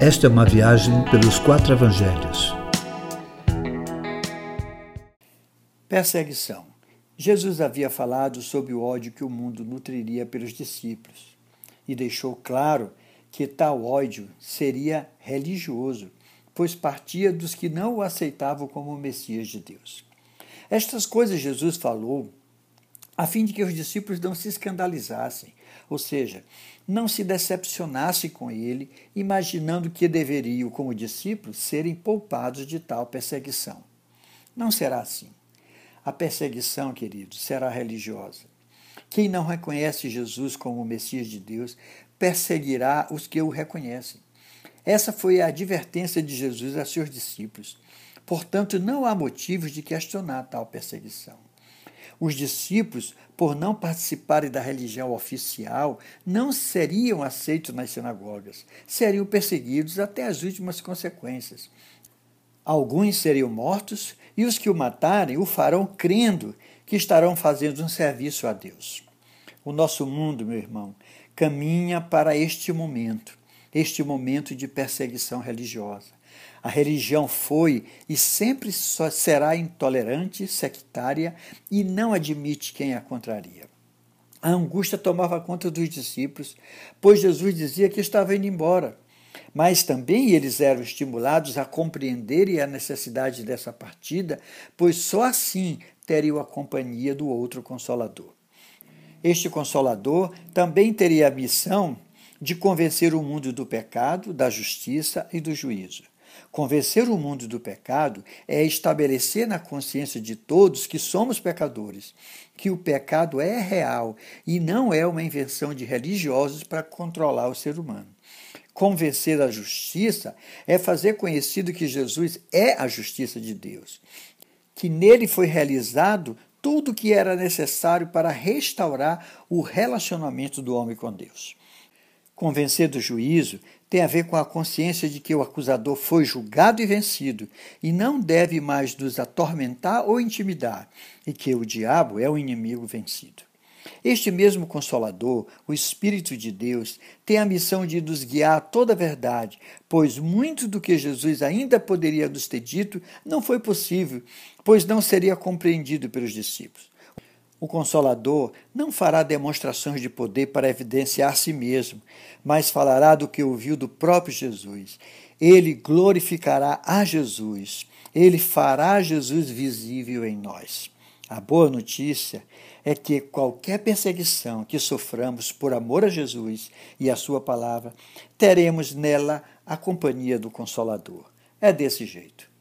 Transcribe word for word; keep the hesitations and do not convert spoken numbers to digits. Esta é uma viagem pelos quatro evangelhos. Perseguição. Jesus havia falado sobre o ódio que o mundo nutriria pelos discípulos e deixou claro que tal ódio seria religioso, pois partia dos que não o aceitavam como o Messias de Deus. Estas coisas Jesus falou a fim de que os discípulos não se escandalizassem, ou seja, não se decepcionassem com ele, imaginando que deveriam, como discípulos, serem poupados de tal perseguição. Não será assim. A perseguição, queridos, será religiosa. Quem não reconhece Jesus como o Messias de Deus, perseguirá os que o reconhecem. Essa foi a advertência de Jesus a seus discípulos. Portanto, não há motivos de questionar tal perseguição. Os discípulos, por não participarem da religião oficial, não seriam aceitos nas sinagogas. Seriam perseguidos até as últimas consequências. Alguns seriam mortos e os que o matarem o farão crendo que estarão fazendo um serviço a Deus. O nosso mundo, meu irmão, caminha para este momento, este momento de perseguição religiosa. A religião foi e sempre só será intolerante, sectária e não admite quem a contraria. A angústia tomava conta dos discípulos, pois Jesus dizia que estava indo embora. Mas também eles eram estimulados a compreenderem a necessidade dessa partida, pois só assim teriam a companhia do outro Consolador. Este Consolador também teria a missão de convencer o mundo do pecado, da justiça e do juízo. Convencer o mundo do pecado é estabelecer na consciência de todos que somos pecadores, que o pecado é real e não é uma invenção de religiosos para controlar o ser humano. Convencer a justiça é fazer conhecido que Jesus é a justiça de Deus, que nele foi realizado tudo o que era necessário para restaurar o relacionamento do homem com Deus. Convencer do juízo tem a ver com a consciência de que o acusador foi julgado e vencido e não deve mais nos atormentar ou intimidar, e que o diabo é o inimigo vencido. Este mesmo Consolador, o Espírito de Deus, tem a missão de nos guiar a toda a verdade, pois muito do que Jesus ainda poderia nos ter dito não foi possível, pois não seria compreendido pelos discípulos. O Consolador não fará demonstrações de poder para evidenciar a si mesmo, mas falará do que ouviu do próprio Jesus. Ele glorificará a Jesus, ele fará Jesus visível em nós. A boa notícia é que qualquer perseguição que soframos por amor a Jesus e a sua palavra, teremos nela a companhia do Consolador. É desse jeito.